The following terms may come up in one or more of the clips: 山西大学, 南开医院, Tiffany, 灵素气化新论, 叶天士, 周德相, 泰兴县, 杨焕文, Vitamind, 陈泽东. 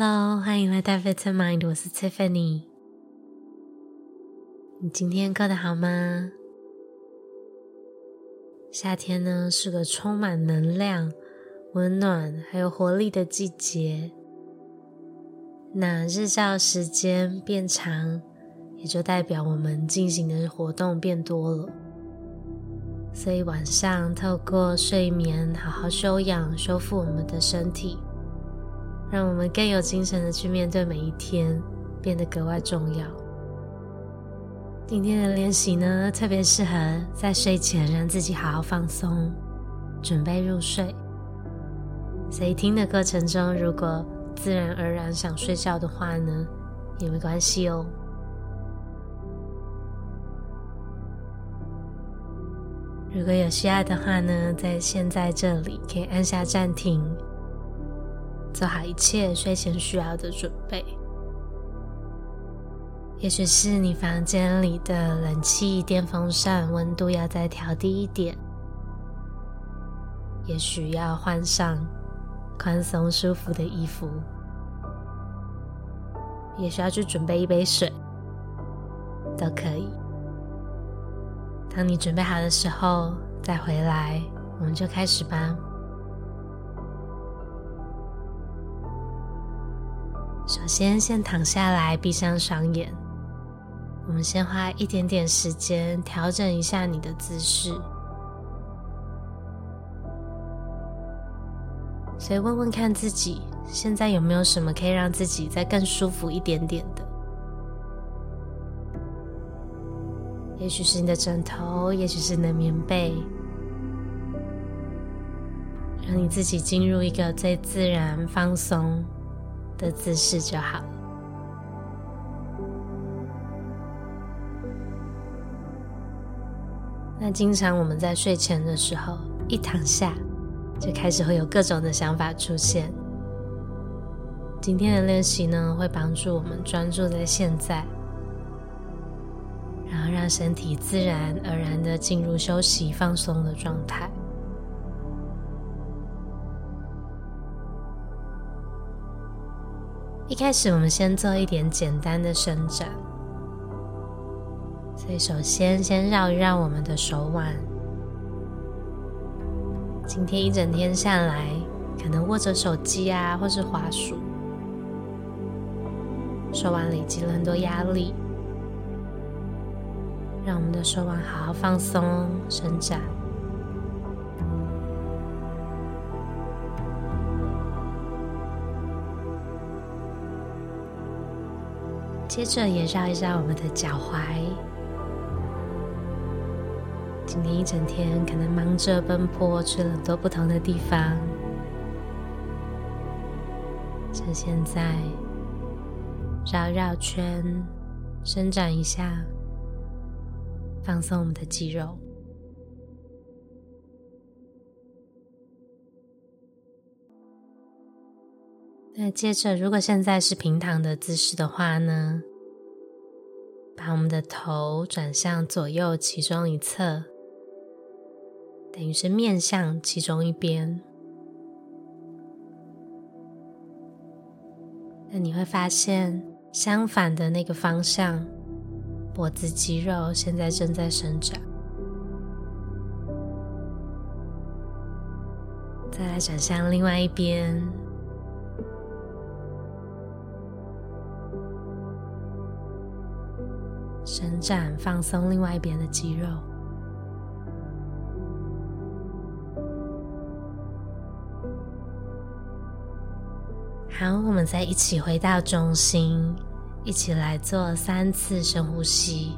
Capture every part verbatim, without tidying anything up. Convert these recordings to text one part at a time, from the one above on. Hello， 欢迎来到 Vitamind， 我是 Tiffany。 你今天过得好吗？夏天呢是个充满能量、温暖还有活力的季节，那日照时间变长，也就代表我们进行的活动变多了，所以晚上透过睡眠好好休养，修复我们的身体，让我们更有精神的去面对每一天，变得格外重要。今天的练习呢，特别适合在睡前让自己好好放松，准备入睡。所以听的过程中，如果自然而然想睡觉的话呢，也没关系哦。如果有需要的话呢，在现在这里可以按下暂停，做好一切睡前需要的准备，也许是你房间里的冷气、电风扇温度要再调低一点，也许要换上宽松舒服的衣服，也许要去准备一杯水，都可以。当你准备好的时候再回来，我们就开始吧。首先先躺下来，闭上双眼，我们先花一点点时间调整一下你的姿势，所以问问看自己现在有没有什么可以让自己再更舒服一点点的，也许是你的枕头，也许是你的棉被，让你自己进入一个最自然放松的姿势就好了。那经常我们在睡前的时候，一躺下就开始会有各种的想法出现。今天的练习呢，会帮助我们专注在现在，然后让身体自然而然的进入休息放松的状态。一开始我们先做一点简单的伸展，所以首先先绕一绕我们的手腕。今天一整天下来，可能握着手机啊，或是滑鼠，手腕累积了很多压力，让我们的手腕好好放松伸展。接着也绕一绕我们的脚踝。今天一整天可能忙着奔波，去了很多不同的地方，趁现在绕一绕圈，伸展一下，放松我们的肌肉。那接着，如果现在是平躺的姿势的话呢，把我们的头转向左右其中一侧，等于是面向其中一边。那你会发现，相反的那个方向，脖子肌肉现在正在生长。再来转向另外一边，伸展放松另外一边的肌肉。好，我们再一起回到中心，一起来做三次深呼吸。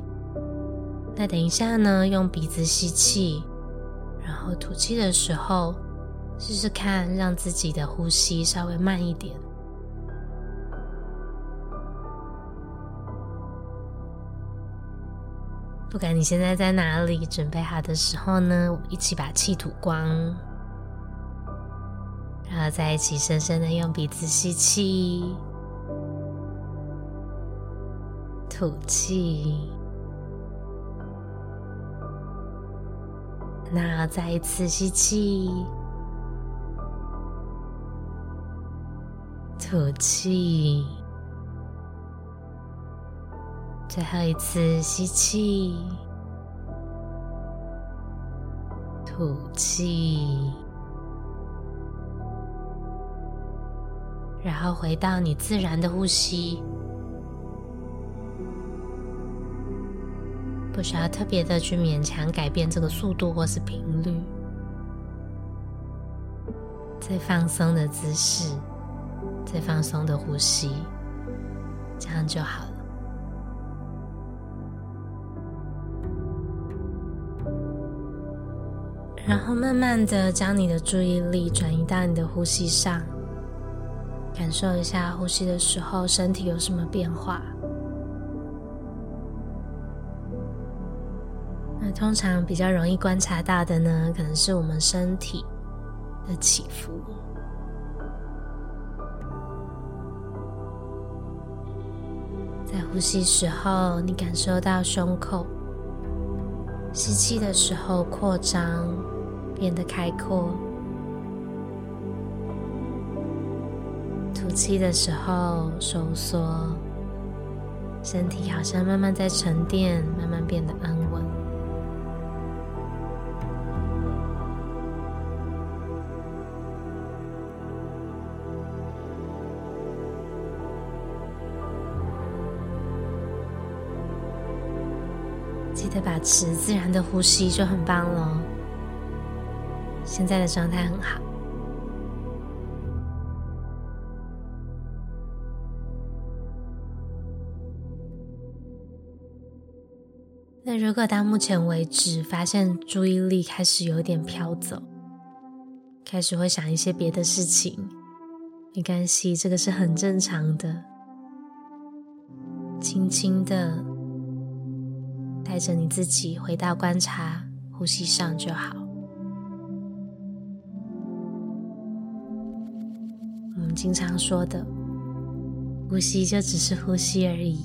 那等一下呢，用鼻子吸气，然后吐气的时候试试看让自己的呼吸稍微慢一点。不管你现在在哪里，准备好的时候呢，我们一起把气吐光，然后再一起深深的用鼻子吸气、吐气，然后再一次吸气、吐气，最后一次吸气，吐气，然后回到你自然的呼吸，不需要特别的去勉强改变这个速度或是频率。最放松的姿势，最放松的呼吸，这样就好了。然后慢慢的将你的注意力转移到你的呼吸上，感受一下呼吸的时候身体有什么变化。那通常比较容易观察到的呢，可能是我们身体的起伏。在呼吸时候，你感受到胸口，吸气的时候扩张，变得开阔；吐气的时候收缩，身体好像慢慢在沉淀，慢慢变得安稳。记得保持自然的呼吸就很棒了，现在的状态很好。那如果到目前为止发现注意力开始有点飘走，开始会想一些别的事情，没关系，这个是很正常的。轻轻的带着你自己回到观察呼吸上就好。我们经常说的，呼吸就只是呼吸而已，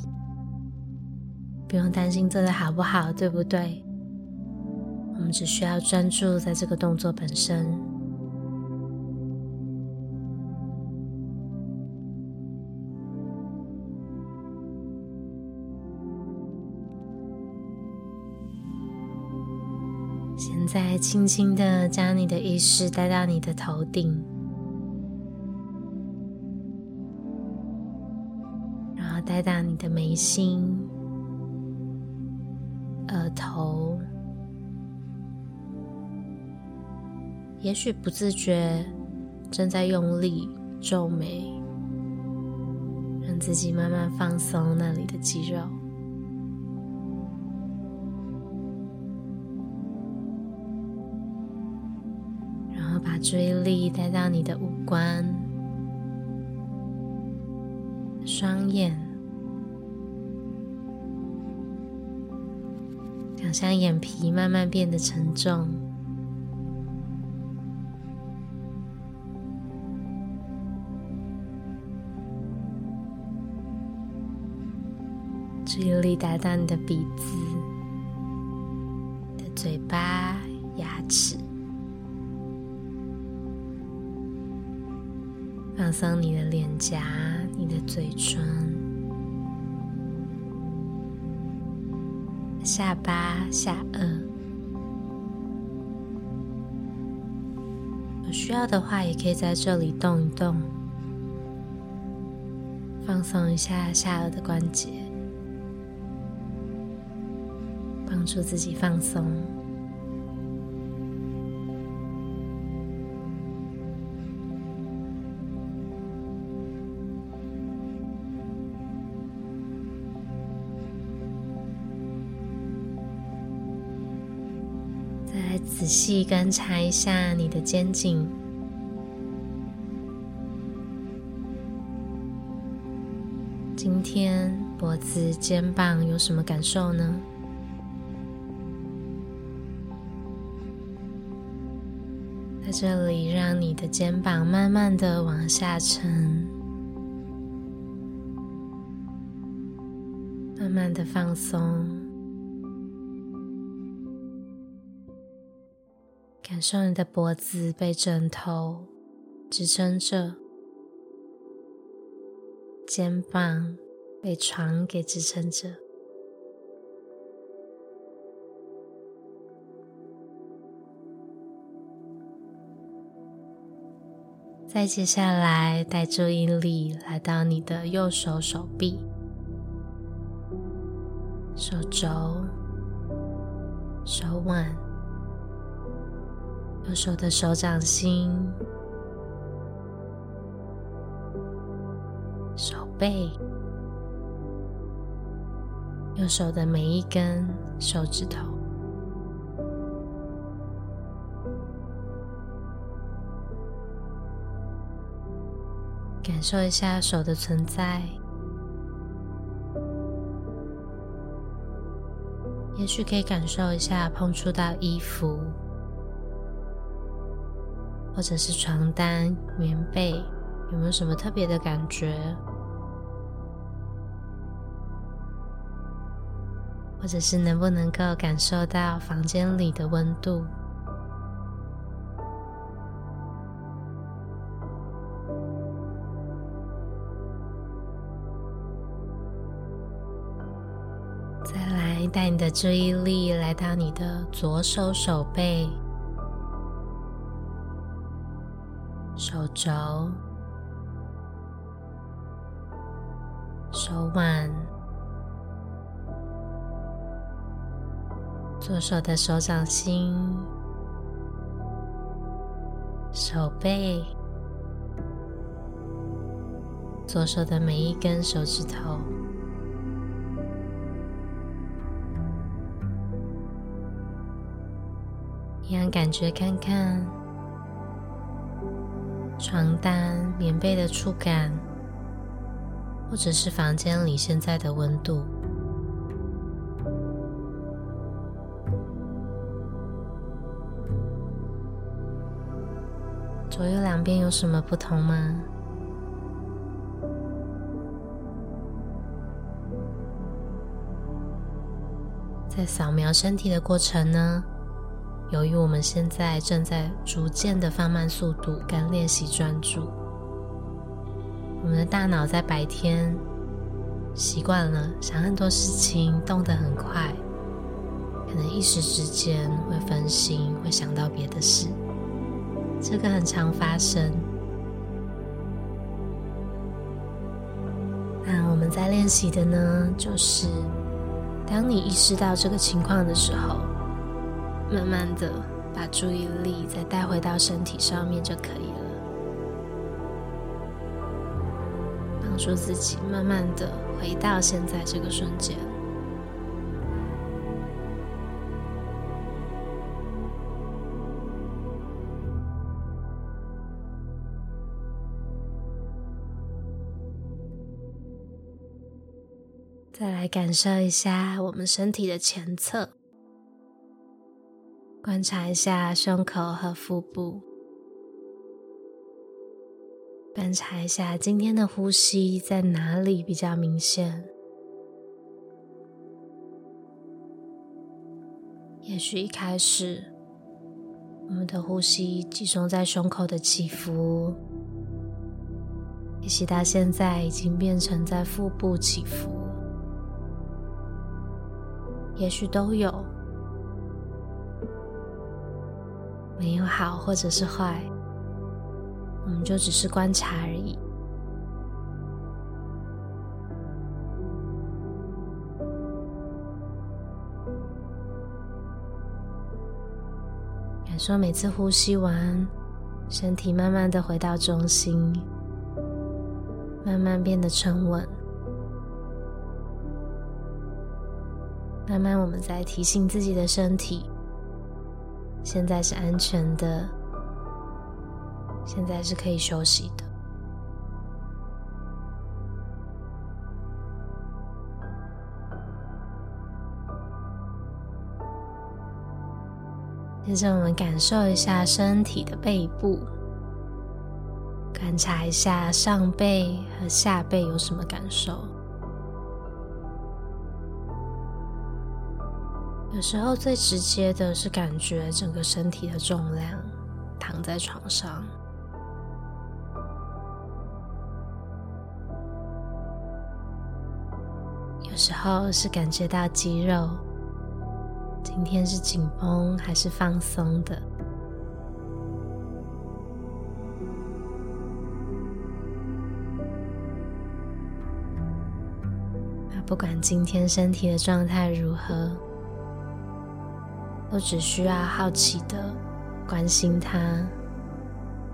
不用担心做得好不好，对不对？我们只需要专注在这个动作本身。现在轻轻的将你的意识带到你的头顶，然后带到你的眉心、额头。也许不自觉正在用力皱眉，让自己慢慢放松那里的肌肉。把注意力带到你的五官、双眼，想象眼皮慢慢变得沉重，注意力带到你的鼻子、你的嘴巴、牙齿。放松你的脸颊、你的嘴唇、下巴、下颚。有需要的话，也可以在这里动一动，放松一下下颚的关节，帮助自己放松。仔细观察一下你的肩颈，今天脖子、肩膀有什么感受呢？在这里，让你的肩膀慢慢的往下沉，慢慢的放松。感受你的脖子被枕头支撑着，肩膀被床给支撑着，再接下来带注意力来到你的右手手臂、手肘、手腕、右手的手掌心、手背、右手的每一根手指头，感受一下手的存在。也许可以感受一下碰触到衣服，或者是床单、棉被，有没有什么特别的感觉？或者是能不能够感受到房间里的温度？再来，带你的注意力来到你的左手手背、手肘、手腕、左手的手掌心、手背、左手的每一根手指头。一样感觉看看床单、棉被的触感，或者是房间里现在的温度。左右两边有什么不同吗？在扫描身体的过程呢，由于我们现在正在逐渐的放慢速度跟练习专注，我们的大脑在白天习惯了想很多事情，动得很快，可能一时之间会分心，会想到别的事，这个很常发生。那我们在练习的呢，就是当你意识到这个情况的时候，慢慢的把注意力再带回到身体上面就可以了，帮助自己慢慢的回到现在这个瞬间。再来感受一下我们身体的前侧，观察一下胸口和腹部，观察一下今天的呼吸在哪里比较明显。也许一开始，我们的呼吸集中在胸口的起伏，也许到现在已经变成在腹部起伏，也许都有。没有好或者是坏，我们就只是观察而已。感受每次呼吸完，身体慢慢的回到中心，慢慢变得沉稳。慢慢我们在提醒自己的身体，现在是安全的，现在是可以休息的。接着我们感受一下身体的背部，观察一下上背和下背有什么感受。有时候最直接的是感觉整个身体的重量躺在床上，有时候是感觉到肌肉今天是紧绷还是放松的。不管今天身体的状态如何，都只需要好奇的关心它，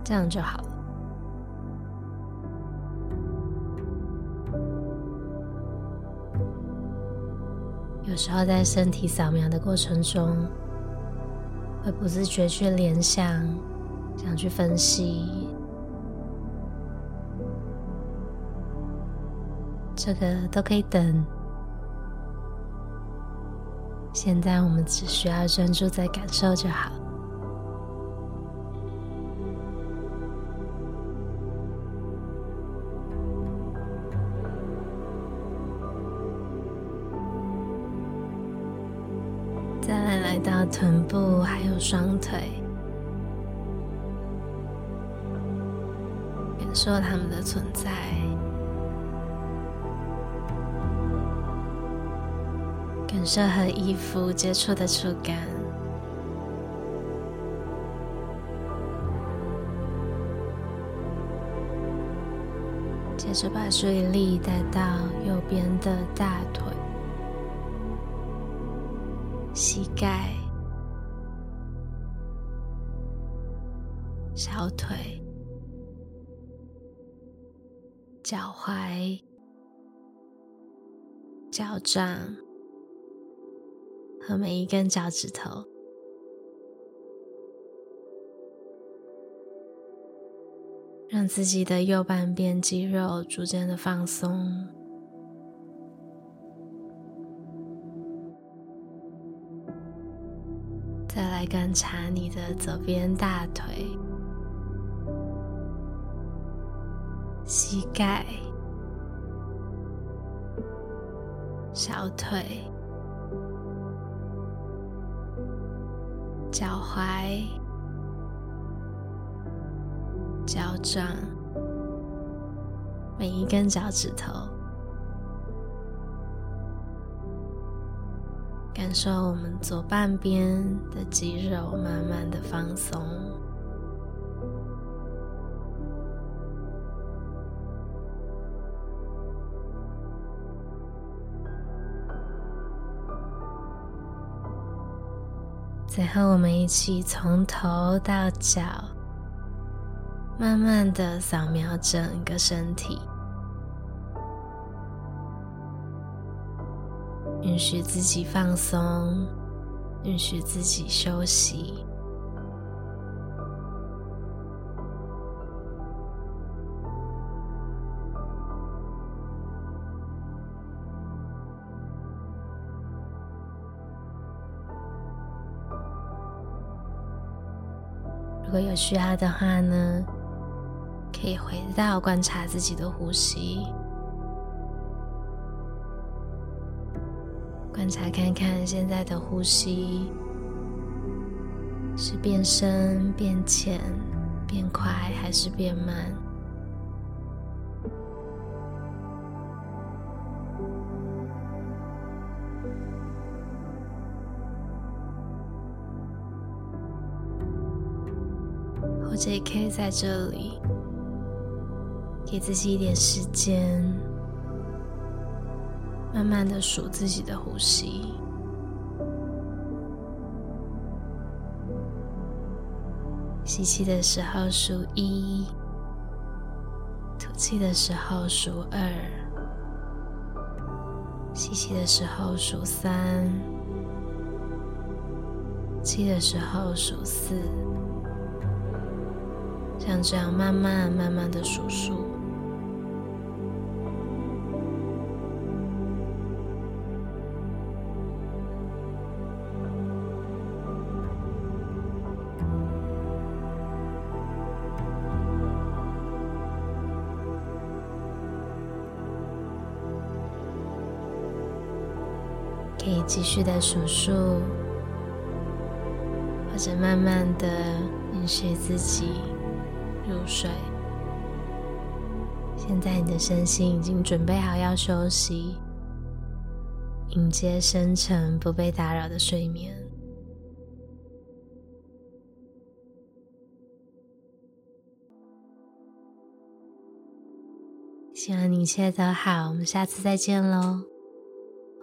这样就好了。有时候在身体扫描的过程中，会不自觉去联想，想去分析这个都可以等，现在我们只需要专注在感受就好。再来来到臀部还有双腿，感受它们的存在。感受和衣服接触的触感，接着把注意力带到右边的大腿、膝盖、小腿、脚踝、脚掌和每一根脚趾头，让自己的右半边肌肉逐渐的放松。再来观察你的左边大腿、膝盖、小腿、脚踝、脚掌，每一根脚趾头，感受我们左半边的肌肉慢慢的放松。最后我们一起从头到脚慢慢的扫描整个身体，允许自己放松，允许自己休息。如果有需要的话呢，可以回到观察自己的呼吸，观察看看现在的呼吸是变深、变浅、变快还是变慢。或者也可以在这里给自己一点时间，慢慢的数自己的呼吸。吸气的时候数一，吐气的时候数二，吸气的时候数三，吐气的时候数四，像这样慢慢慢慢的数数，可以继续的数数，或者慢慢的允许自己入睡。现在你的身心已经准备好要休息，迎接深沉不被打扰的睡眠。希望你一切都好，我们下次再见咯，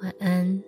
晚安。